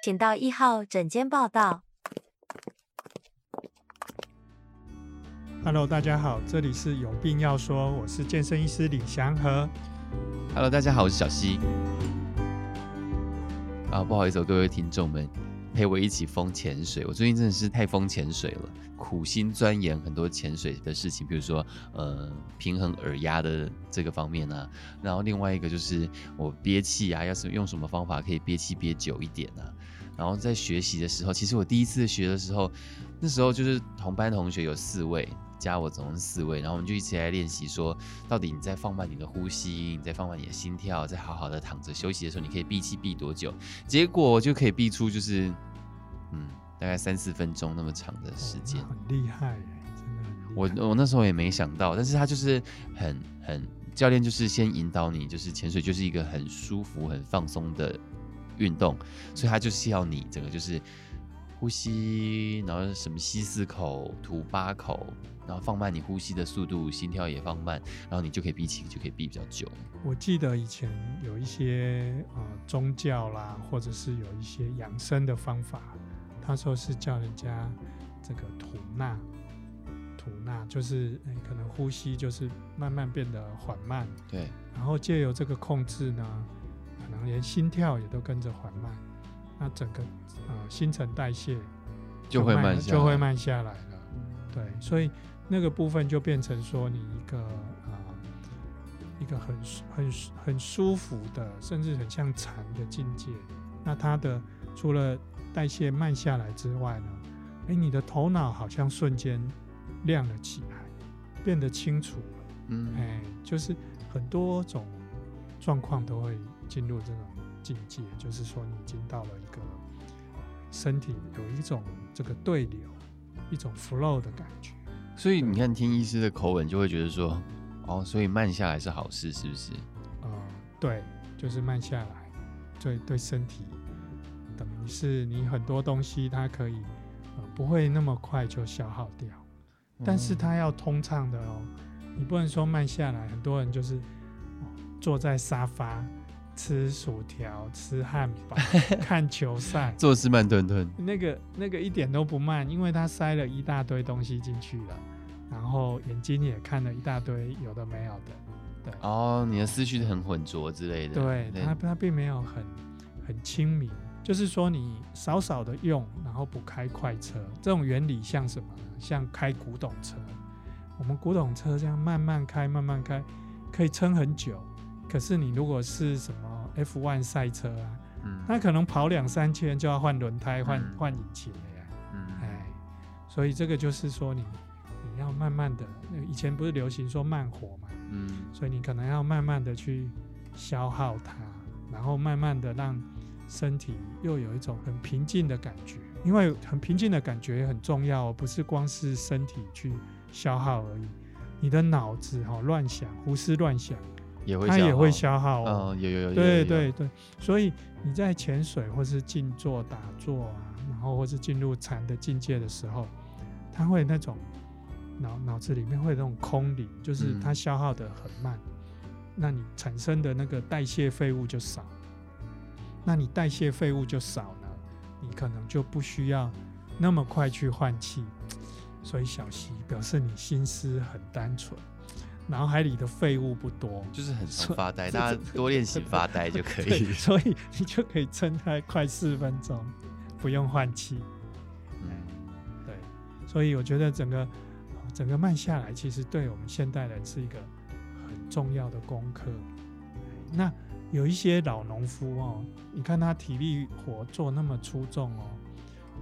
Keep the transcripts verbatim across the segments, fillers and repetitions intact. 请到一号诊间报到。Hello， 大家好，这里是有病要说，我是健身医师李祥和。Hello， 大家好，我是小溪。啊，不好意思，各位听众们，陪我一起疯潜水。我最近真的是太疯潜水了，苦心钻研很多潜水的事情，比如说呃平衡耳压的这个方面啊，然后另外一个就是我憋气啊，要是用什么方法可以憋气憋久一点啊。然后在学习的时候，其实我第一次学的时候，那时候就是同班同学有四位。加我总共四位，然后我们就一起来练习说，到底你在放慢你的呼吸，你在放慢你的心跳，在好好的躺着休息的时候，你可以闭气闭多久？结果就可以闭出就是，嗯，大概三四分钟那么长的时间，哦、很厉害耶，真的很厉害。我我那时候也没想到，但是他就是很很教练就是先引导你，就是潜水就是一个很舒服很放松的运动，所以他就是要你整个就是。呼吸，然后什么吸四口，吐八口，然后放慢你呼吸的速度，心跳也放慢，然后你就可以闭气，就可以闭比较久。我记得以前有一些、呃、宗教啦，或者是有一些养生的方法，他说是叫人家这个吐纳，吐纳就是、欸、可能呼吸就是慢慢变得缓慢，对，然后借由这个控制呢，可能连心跳也都跟着缓慢。那整个、呃、新陈代谢就会慢下来，就会慢下来了。对，所以那个部分就变成说，你一个、呃、一个很很很舒服的，甚至很像禅的境界。那它的除了代谢慢下来之外呢，哎，你的头脑好像瞬间亮了起来，变得清楚了。嗯，哎，就是很多种状况都会进入这种。境界就是说，你已经到了一个身体有一种这个对流、一种 flow 的感觉。所以你看，听医师的口吻就会觉得说，哦，所以慢下来是好事，是不是？呃，对，就是慢下来，对对身体，等于是你很多东西它可以、呃、不会那么快就消耗掉，但是它要通畅的哦，你不能说慢下来。很多人就是、哦、坐在沙发。吃薯条，吃汉堡，看球赛，做事慢吞吞。那个那个一点都不慢，因为他塞了一大堆东西进去了，然后眼睛也看了一大堆有的没有的。对哦，你的思绪很混浊之类的。对，对 他, 他并没有很很清明，就是说你少少的用，然后不开快车，这种原理像什么呢？像开古董车，我们古董车这样慢慢开，慢慢开，可以撑很久。可是你如果是什么 F 一 赛车啊，嗯，那可能跑两三圈就要换轮胎、换换、嗯、引擎了呀，嗯，哎，所以这个就是说你你要慢慢的，以前不是流行说慢活嘛，嗯，所以你可能要慢慢的去消耗它，然后慢慢的让身体又有一种很平静的感觉，因为很平静的感觉很重要哦，不是光是身体去消耗而已，你的脑子哦乱想、胡思乱想。也会它也会消耗哦，嗯、有有有，对对对，所以你在潜水或是静坐打坐啊，然后或是进入禅的境界的时候，它会那种脑脑子里面会有那种空灵，就是它消耗的很慢，嗯、那你产生的那个代谢废物就少，那你代谢废物就少呢，你可能就不需要那么快去换气，所以小溪表示你心思很单纯。脑海里的废物不多，就是很常发呆，大家多练习发呆就可以。所以你就可以撑它快四分钟，不用换气。嗯，对。所以我觉得整个整个慢下来，其实对我们现代人是一个很重要的功课。那有一些老农夫哦，你看他体力活做那么出众哦，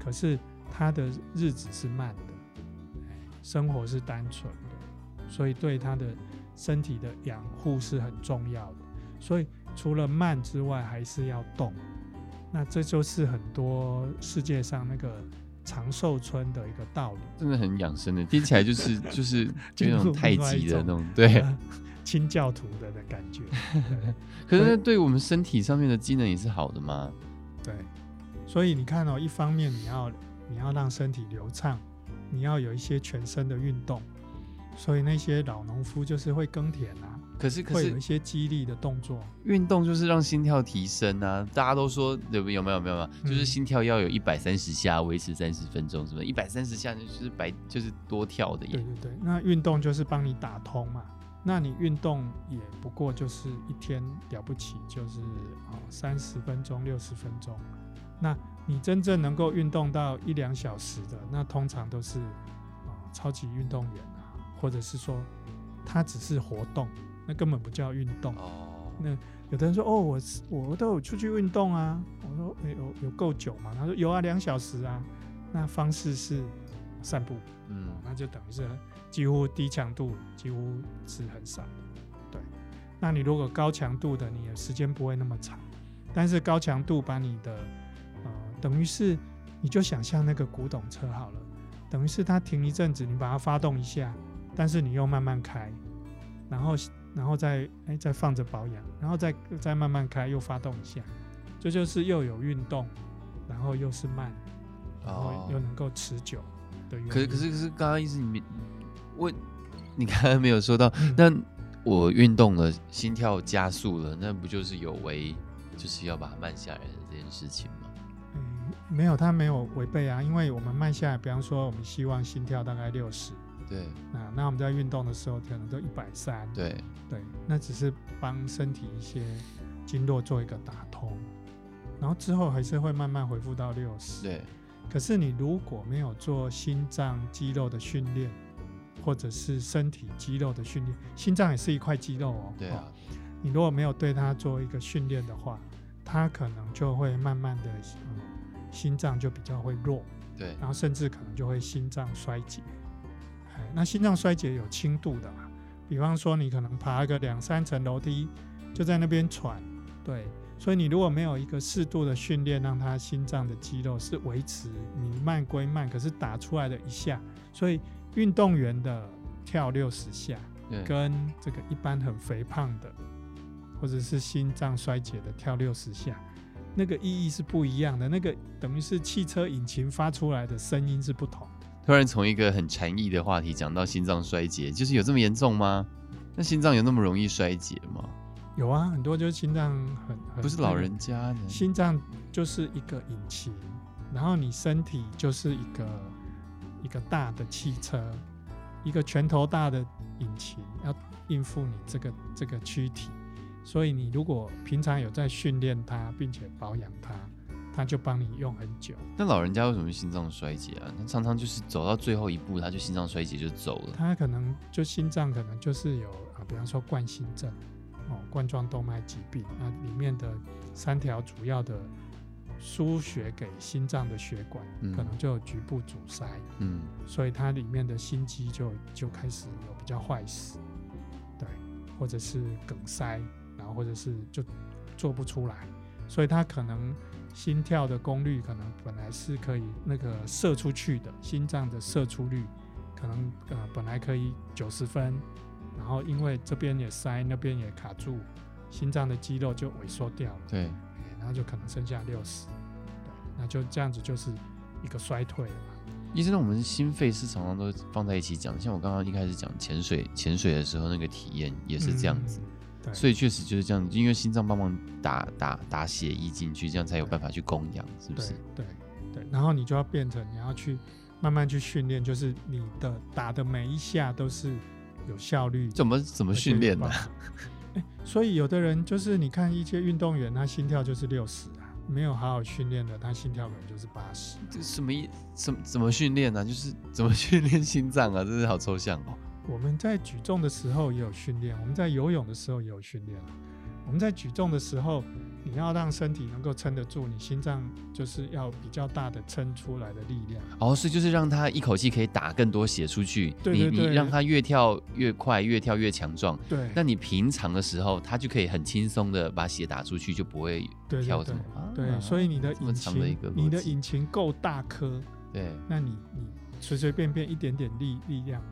可是他的日子是慢的，生活是单纯。所以对他的身体的养护是很重要的，所以除了慢之外，还是要动。那这就是很多世界上那个长寿村的一个道理，真的很养生的，听起来就是就是就那种太极的那种，对，清教徒的的感觉。可是对我们身体上面的机能也是好的嘛？对，所以你看哦，一方面你要你要让身体流畅，你要有一些全身的运动。所以那些老农夫就是会耕田啊，可是可是会有一些激励的动作，运动就是让心跳提升啊！大家都说有没有没有没有、嗯、就是心跳要有一百三十下，维持三十分钟，什么一百三十下就是白就是多跳的耶。对对对，那运动就是帮你打通嘛。那你运动也不过就是一天了不起就是三十分钟六十分钟，那你真正能够运动到一两小时的，那通常都是、呃、超级运动员啊，或者是说他只是活动，那根本不叫运动、哦、那有的人说哦 我, 我都有出去运动啊，我说、欸、有, 有够久吗？他说有啊，两小时啊，那方式是散步、嗯、那就等于是几乎低强度几乎是很少的。对，那你如果高强度的你的时间不会那么长，但是高强度把你的、呃、等于是你就想像那个古董车好了，等于是它停一阵子你把它发动一下，但是你又慢慢开，然后然后再哎再放着保养，然后再再慢慢开，又发动一下，这就是又有运动，然后又是慢，然后又能够持久的原因。可是可是可是刚刚意思你问，你刚刚没有说到，嗯、那我运动了，心跳加速了，那不就是有违，就是要把它慢下来的这件事情吗？嗯，没有，它没有违背啊，因为我们慢下来，比方说我们希望心跳大概六十。对、啊、那我们在运动的时候可能都一百三十，对对，那只是帮身体一些经络做一个打通，然后之后还是会慢慢恢复到六十。对，可是你如果没有做心脏肌肉的训练，或者是身体肌肉的训练，心脏也是一块肌肉哦，对啊、哦，你如果没有对它做一个训练的话，它可能就会慢慢的、嗯、心脏就比较会弱，对，然后甚至可能就会心脏衰竭。那心脏衰竭有轻度的嘛，比方说你可能爬个两三层楼梯就在那边喘，对，所以你如果没有一个适度的训练，让它心脏的肌肉是维持你慢归慢，可是打出来的一下，所以运动员的跳六十下跟这个一般很肥胖的或者是心脏衰竭的跳六十下，那个意义是不一样的，那个等于是汽车引擎发出来的声音是不同。突然从一个很禅意的话题讲到心脏衰竭，就是有这么严重吗？那心脏有那么容易衰竭吗？有啊，很多就是心脏很很不是老人家呢，心脏就是一个引擎，然后你身体就是一个一个大的汽车，一个拳头大的引擎要应付你这个这个躯体，所以你如果平常有在训练它并且保养它，他就帮你用很久。那老人家为什么心脏衰竭啊？他常常就是走到最后一步，他就心脏衰竭就走了。他可能就心脏可能就是有、啊、比方说冠心症、哦、冠状动脉疾病，那里面的三条主要的输血给心脏的血管、嗯、可能就有局部阻塞、嗯、所以它里面的心肌就就开始有比较坏死，对，或者是梗塞，然后或者是就做不出来，所以它可能心跳的功率可能本来是可以那个射出去的，心脏的射出率可能、呃、本来可以九十分，然后因为这边也塞那边也卡住，心脏的肌肉就萎缩掉了，对、欸，然后就可能剩下六十，那就这样子就是一个衰退了嘛。医生，那我们心肺是常常都放在一起讲，像我刚刚一开始讲潜水，潜水的时候那个体验也是这样子。嗯，所以确实就是这样，因为心脏帮忙打打打血液进去，这样才有办法去供氧，是不是？对 对, 对，然后你就要变成你要去慢慢去训练，就是你的打的每一下都是有效率。怎么怎么训练呢、啊？所以有的人就是你看一些运动员，他心跳就是六十啊，没有好好训练的，他心跳可能就是八十。这什么意？什么怎么训练呢、啊？就是怎么训练心脏啊？真是好抽象哦。我们在举重的时候也有训练，我们在游泳的时候也有训练。我们在举重的时候，你要让身体能够撑得住，你心脏就是要比较大的撑出来的力量。哦，所以就是让它一口气可以打更多血出去，对对对，你你让它越跳越快，越跳越强壮。对，那你平常的时候，它就可以很轻松的把血打出去，就不会跳什么。对, 对, 对, 对、啊，所以你的引擎，的你的引擎够大颗，对，那你你随随便便一点点力力量。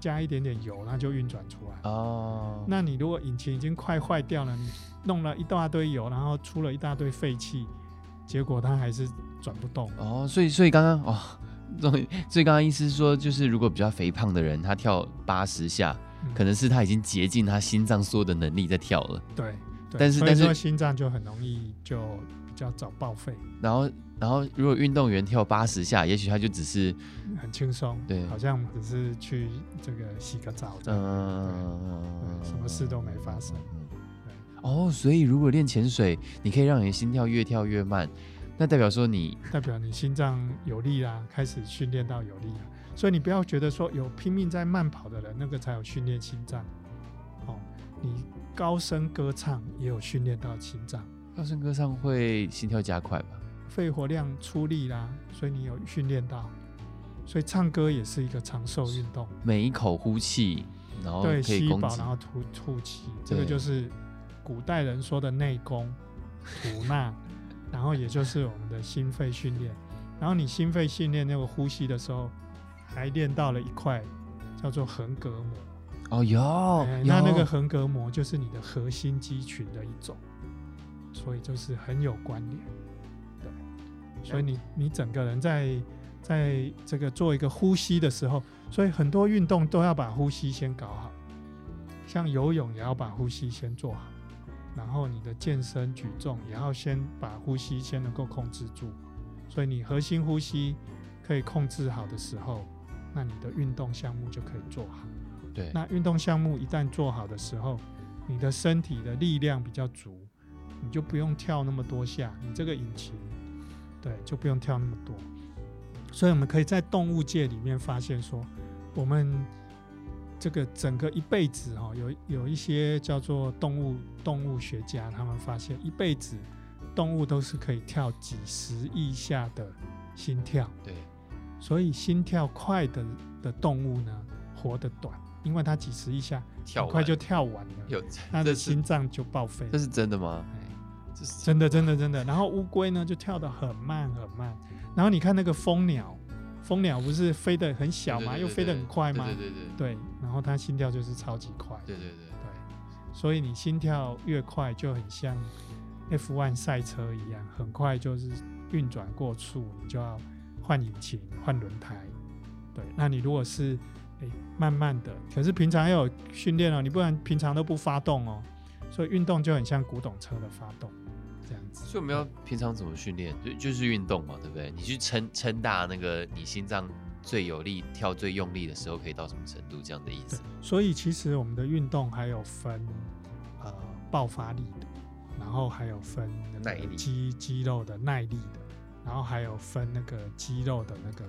加一点点油，它就运转出来。哦，那你如果引擎已经快坏掉了，你弄了一大堆油，然后出了一大堆废气，结果它还是转不动。哦，所以所以刚刚哦，所以刚刚意思是说，就是如果比较肥胖的人，他跳八十下，嗯、可能是他已经竭尽他心脏所有的能力在跳了。对，对但是但是心脏就很容易就比较早报废。然后然后如果运动员跳八十下，也许他就只是很轻松，对，好像只是去这个洗个澡这样，嗯，什么事都没发生。哦，所以如果练潜水，你可以让你的心跳越跳越慢，那代表说你代表你心脏有力啦、啊，开始训练到有力啦、啊。所以你不要觉得说有拼命在慢跑的人，那个才有训练心脏。哦，你高声歌唱也有训练到心脏。高声歌唱会心跳加快吧？肺活量出力啦、啊，所以你有训练到。所以唱歌也是一个长寿运动。每一口呼气，然后对，吸饱然后吐吐气，这个就是古代人说的内功、吐纳，然后也就是我们的心肺训练。然后你心肺训练那个呼吸的时候，还练到了一块叫做横膈膜。哦，有，哎、有那那个横膈膜就是你的核心肌群的一种，所以就是很有关联。对，所以你你整个人在在这个做一个呼吸的时候，所以很多运动都要把呼吸先搞好，像游泳也要把呼吸先做好，然后你的健身举重也要先把呼吸先能够控制住。所以你核心呼吸可以控制好的时候，那你的运动项目就可以做好。对，那运动项目一旦做好的时候，你的身体的力量比较足，你就不用跳那么多下，你这个引擎对就不用跳那么多。所以我们可以在动物界里面发现说，我们这个整个一辈子、哦、有, 有一些叫做动物动物学家，他们发现一辈子动物都是可以跳几十亿下的心跳。对，所以心跳快 的, 的动物呢活得短，因为它几十亿下很快就跳完了，它的心脏就报废了。这是真的吗？这是真的真的真的。然后乌龟呢就跳得很慢很慢，然后你看那个蜂鸟，蜂鸟不是飞得很小吗？对对对对，又飞得很快吗？对对对 对, 对，然后它心跳就是超级快。对对 对, 对，所以你心跳越快就很像 F 一 赛车一样，很快就是运转过速，你就要换引擎换轮胎。对，那你如果是慢慢的，可是平常要有训练哦，你不然平常都不发动哦，所以运动就很像古董车的发动这样子。所以我们要平常怎么训练，就就是运动嘛，对不对？你去撑撑大那个你心脏最有力跳最用力的时候可以到什么程度，这样的意思。所以其实我们的运动还有分、呃、爆发力的，然后还有分那个 肌, 肌肉的耐力的，然后还有分那个肌肉的那个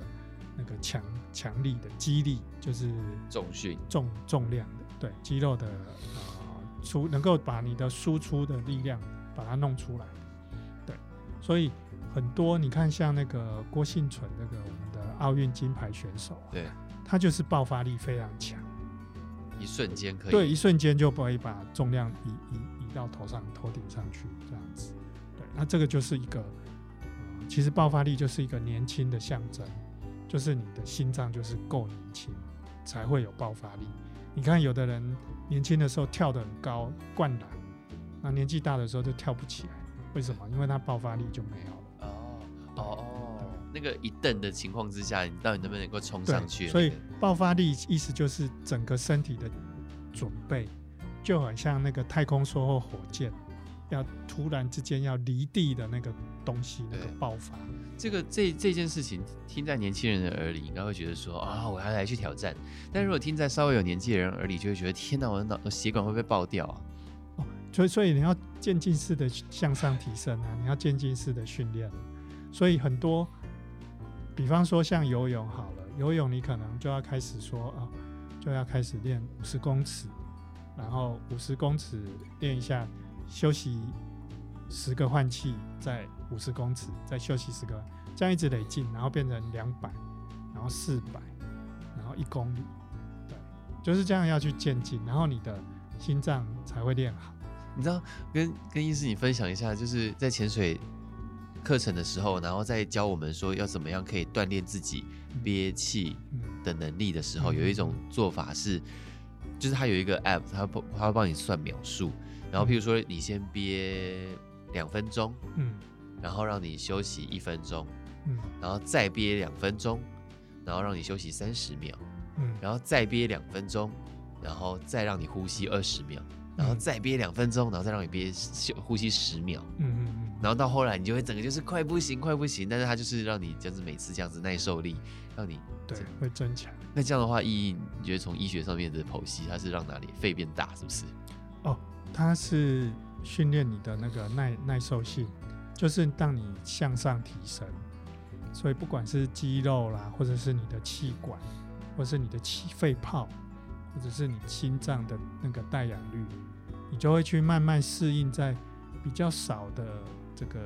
那个强强力的肌力，就是重训重重量的，对肌肉的呃出能够把你的输出的力量把它弄出来。对，所以很多你看像那个郭婞淳那个我们的奥运金牌选手、啊、对，他就是爆发力非常强，一瞬间可以对一瞬间就可以把重量移移移到头上头顶上去这样子。对，那这个就是一个、呃、其实爆发力就是一个年轻的象征，就是你的心脏就是够年轻才会有爆发力。你看有的人年轻的时候跳得很高灌篮，那年纪大的时候就跳不起来，为什么？因为他爆发力就没有了。哦哦，那个一蹬的情况之下，你到底能不能够冲上去、那個、所以爆发力意思就是整个身体的准备，就很像那个太空梭或火箭要突然之间要离地的那个东西，那个爆发。这个这这件事情听在年轻人的耳里应该会觉得说啊、哦，我要来去挑战。但如果听在稍微有年纪的人耳里，就会觉得天哪，我的血管会不会爆掉啊？哦，所以所以你要渐进式的向上提升啊，你要渐进式的训练。所以很多比方说像游泳好了，游泳你可能就要开始说、哦、就要开始练五十公尺，然后五十公尺练一下，休息十个换气，再五十公尺，再休息十个，这样一直累进，然后变成两百，然后四百，然后一公里，对，就是这样要去渐进，然后你的心脏才会练好。你知道，跟跟医师你分享一下，就是在潜水课程的时候，然后再教我们说要怎么样可以锻炼自己憋气的能力的时候，嗯嗯、有一种做法是，就是它有一个 app， 它它会帮你算秒数。然后譬如说你先憋两分钟、嗯、然后让你休息一分钟、嗯、然后再憋两分钟，然后让你休息三十秒、嗯、然后再憋两分钟，然后再让你呼吸二十秒，然后再憋两分钟，然后再让你憋呼吸十秒，嗯嗯嗯，然后到后来你就会整个就是快不行快不行，但是它就是让你就是每次这样子耐受力让你对会增强。那这样的话意义你觉得从医学上面的剖析它是让哪里肺变大是不是？哦，它是训练你的那个 耐, 耐受性，就是让你向上提升，所以不管是肌肉啦，或者是你的气管，或是你的气肺泡，或者是你心脏的那个带氧率，你就会去慢慢适应在比较少的这个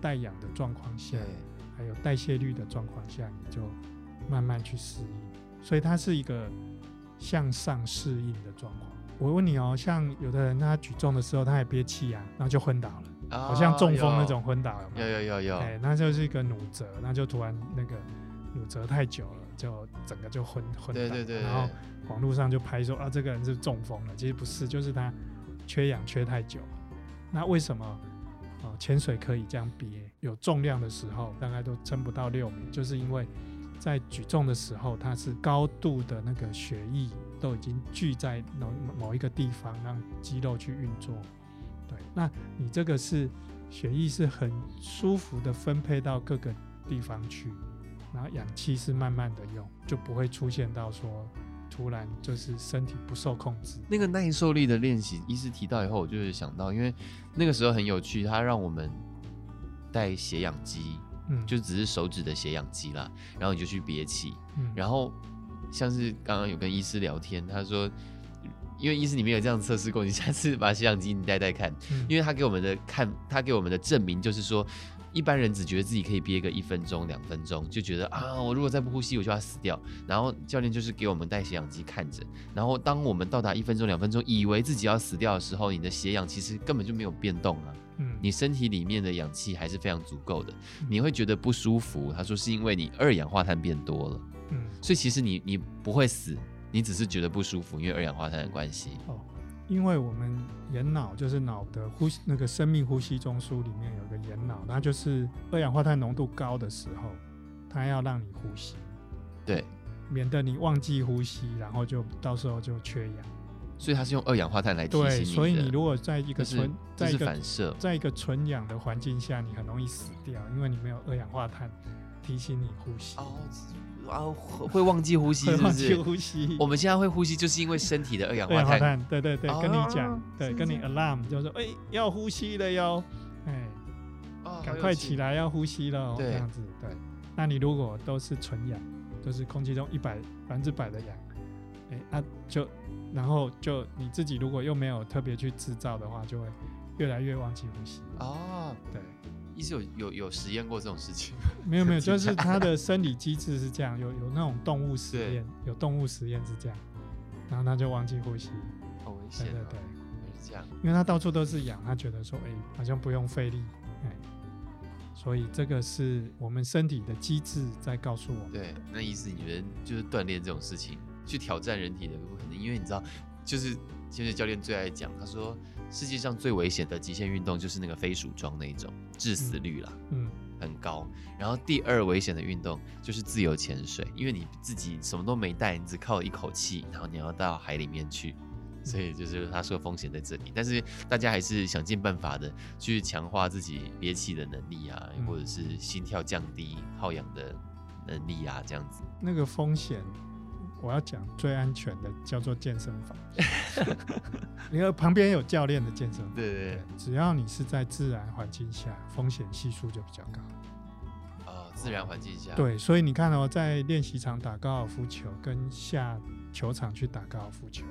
带氧的状况下，还有代谢率的状况下，你就慢慢去适应。所以它是一个向上适应的状况。我问你哦，像有的人他举重的时候他也憋气啊，然后就昏倒了，哦，好像中风那种昏倒了嘛，有有有有，哎，那就是一个努折，那就突然那个努折太久了，就整个就昏昏倒，对对 对, 对。然后网络上就拍说啊，这个人是中风了，其实不是，就是他缺氧缺太久了。那为什么呃潜水可以这样憋？有重量的时候大概都撑不到六秒，就是因为在举重的时候，它是高度的那个血液都已经聚在 某, 某一个地方，让肌肉去运作。对，那你这个是血液是很舒服的分配到各个地方去，然后氧气是慢慢的用，就不会出现到说突然就是身体不受控制。那个耐受力的练习，医师提到以后，我就是想到，因为那个时候很有趣，他让我们带血氧机，嗯，就只是手指的血氧机啦，然后你就去憋气，嗯，然后。像是刚刚有跟医师聊天，他说因为医师你没有这样测试过，你下次把血氧机你带带看，嗯，因为他给我们的看他给我们的证明就是说，一般人只觉得自己可以憋个一分钟两分钟，就觉得啊我如果再不呼吸我就要死掉，然后教练就是给我们带血氧机看着，然后当我们到达一分钟两分钟以为自己要死掉的时候，你的血氧其实根本就没有变动啊，嗯，你身体里面的氧气还是非常足够的，你会觉得不舒服，他说是因为你二氧化碳变多了，嗯，所以其实 你, 你不会死，你只是觉得不舒服，因为二氧化碳的关系。哦，因为我们眼脑就是脑的呼吸，那个生命呼吸中枢里面有个眼脑，它就是二氧化碳浓度高的时候，它要让你呼吸，对，免得你忘记呼吸，然后就到时候就缺氧。所以它是用二氧化碳来提醒你的。对，所以你如果在一个纯这是反射，在一个纯氧的环境下，你很容易死掉，因为你没有二氧化碳提醒你呼吸。哦啊，会忘记呼吸是不是？呼吸，我们现在会呼吸就是因为身体的二氧化碳。碳对对对，哦，跟你讲，对，跟你 alarm 就是说，哎，欸，要呼吸了哟，哎，赶，哦，快起来要呼吸了，这样子。对，那你如果都是纯氧，就是空气中一百百分之百的氧，哎，欸，啊就，然后就你自己如果又没有特别去制造的话，就会越来越忘记呼吸。哦，对。医师有有有实验过这种事情？没有没有，就是他的生理机制是这样，有有那种动物实验，有动物实验是这样，然后他就忘记呼吸，好危险，哦，对对对，是这样，因为他到处都是氧，他觉得说，哎，欸，好像不用费力，哎，所以这个是我们身体的机制在告诉我们。对，那医师你觉得就是锻炼这种事情，去挑战人体的不可能，因为你知道，就是就是教练最爱讲，他说。世界上最危险的极限运动就是那个飞鼠装那一种，致死率啦，嗯，很高。然后第二危险的运动就是自由潜水，因为你自己什么都没带，你只靠一口气，然后你要到海里面去，所以就是他说风险在这里。但是大家还是想尽办法的去强化自己憋气的能力啊，或者是心跳降低、耗氧的能力啊，这样子。那个风险。我要讲最安全的叫做健身房，因为旁边有教练的健身房。对 对, 对, 对，只要你是在自然环境下，风险系数就比较高。哦，自然环境下。对，所以你看哦，在练习场打高尔夫球跟下球场去打高尔夫球，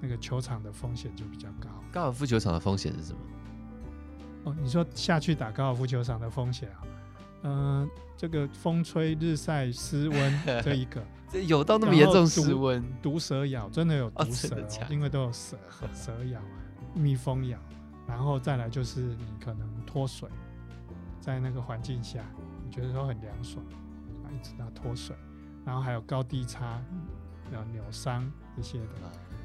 那个球场的风险就比较高。高尔夫球场的风险是什么？哦，你说下去打高尔夫球场的风险啊？呃，这个风吹日晒湿温这一个，这有到那么严重湿温？毒蛇咬真的有毒蛇，哦哦，因为都有蛇，蛇咬、蜜蜂咬，然后再来就是你可能脱水，在那个环境下，你觉得说很凉爽，一直到脱水，然后还有高低差、然后扭伤这些的，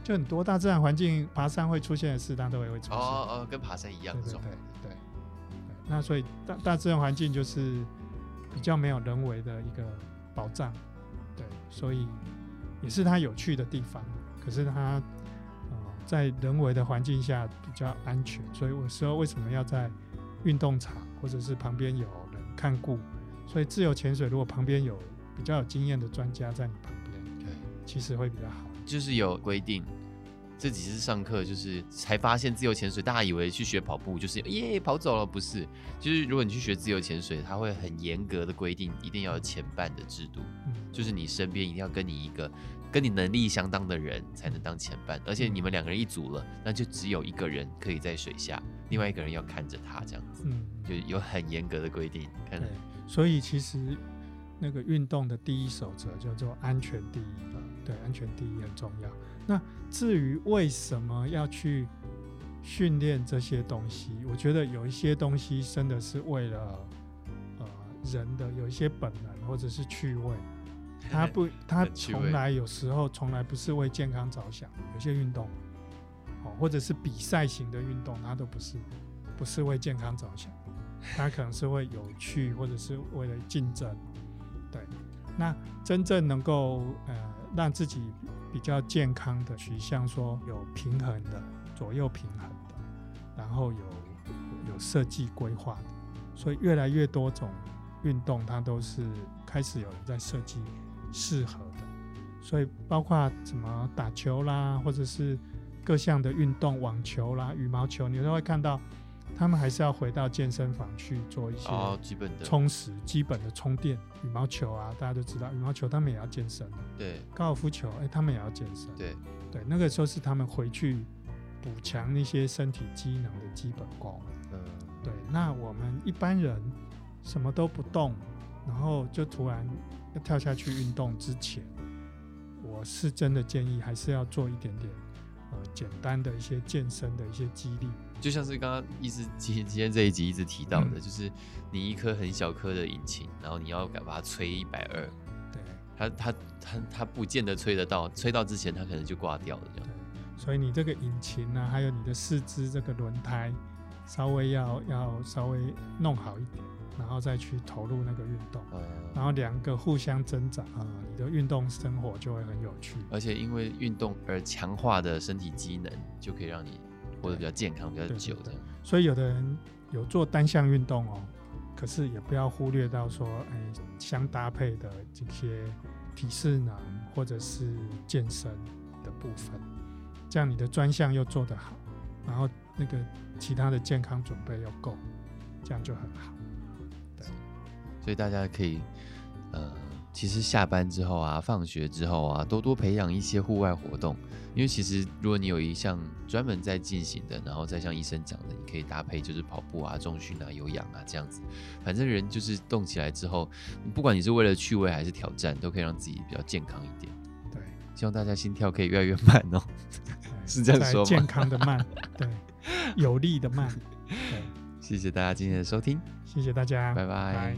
就很多大自然环境爬山会出现的事，它都会出现。哦哦，跟爬山一样重。对对对。那所以 大, 大自然环境就是比较没有人为的一个保障，对，所以也是它有趣的地方。可是它、呃、在人为的环境下比较安全，所以我说为什么要在运动场或者是旁边有人看顾，所以自由潜水如果旁边有比较有经验的专家在你旁边，对，其实会比较好。就是有规定，这几次上课就是才发现自由潜水，大家以为去学跑步就是耶跑走了，不是，就是如果你去学自由潜水，它会很严格的规定，一定要有潜伴的制度、嗯、就是你身边一定要跟你一个跟你能力相当的人才能当潜伴，而且你们两个人一组了，那就只有一个人可以在水下，另外一个人要看着他这样子、嗯、就有很严格的规定看。所以其实那个运动的第一守则叫做安全第一，对，安全第一很重要。那至于为什么要去训练这些东西，我觉得有一些东西真的是为了、呃、人的有一些本能或者是趣味，他不，他从来有时候从来不是为健康着想，有些运动、哦、或者是比赛型的运动，他都不是不是为健康着想，他可能是为有趣或者是为了竞争。对，那真正能够、呃、让自己比较健康的取向，说有平衡的，左右平衡的，然后有有设计规划的，所以越来越多种运动它都是开始有人在设计适合的，所以包括什么打球啦，或者是各项的运动，网球啦、羽毛球，你都会看到他们还是要回到健身房去做一些充实、哦、基本的充电。羽毛球啊，大家都知道，羽毛球他们也要健身，对，高尔夫球、欸、他们也要健身，对对，那个时候是他们回去补强那些身体机能的基本功、嗯、对。那我们一般人什么都不动，然后就突然要跳下去运动之前，我是真的建议还是要做一点点、呃、简单的一些健身的一些激励，就像是刚刚一直今天这一集一直提到的、嗯、就是你一颗很小颗的引擎，然后你要把它吹一百二十，对，它它它它不见得吹得到，吹到之前它可能就挂掉了这样。所以你这个引擎啊，还有你的四肢这个轮胎稍微要要稍微弄好一点，然后再去投入那个运动、嗯、然后两个互相增长、嗯、你的运动生活就会很有趣，而且因为运动而强化的身体机能就可以让你活得比较健康比较久的。所以有的人有做单项运动哦，可是也不要忽略到说、哎、相搭配的这些体适能或者是健身的部分，这样你的专项又做得好，然后那个其他的健康准备又够，这样就很好。对，所以大家可以呃其实下班之后啊，放学之后啊，多多培养一些户外活动，因为其实如果你有一项专门在进行的，然后再像医生讲的，你可以搭配就是跑步啊、重训啊、有氧啊这样子，反正人就是动起来之后，不管你是为了趣味还是挑战，都可以让自己比较健康一点。对，希望大家心跳可以越来越慢哦，是这样说吗？健康的慢，对，有力的慢。对，谢谢大家今天的收听，谢谢大家，拜拜。